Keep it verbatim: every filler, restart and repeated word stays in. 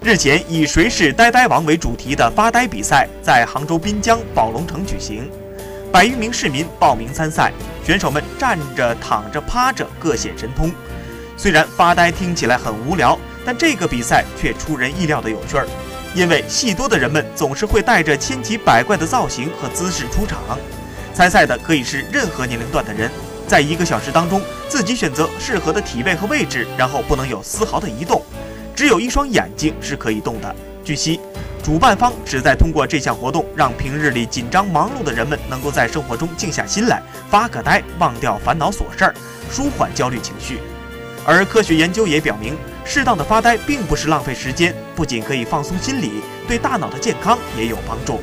日前，以“谁是呆呆王”为主题的发呆比赛在杭州滨江宝龙城举行，百余名市民报名参赛，选手们站着、躺着、趴着，各显神通。虽然发呆听起来很无聊，但这个比赛却出人意料的有趣儿，因为戏多的人们总是会带着千奇百怪的造型和姿势出场。参赛的可以是任何年龄段的人，在一个小时当中，自己选择适合的体位和位置，然后不能有丝毫的移动。 只有一双眼睛是可以动的。据悉，主办方旨在通过这项活动，让平日里紧张忙碌的人们能够在生活中静下心来，发个呆，忘掉烦恼琐事儿，舒缓焦虑情绪。而科学研究也表明，适当的发呆并不是浪费时间，不仅可以放松心理，对大脑的健康也有帮助。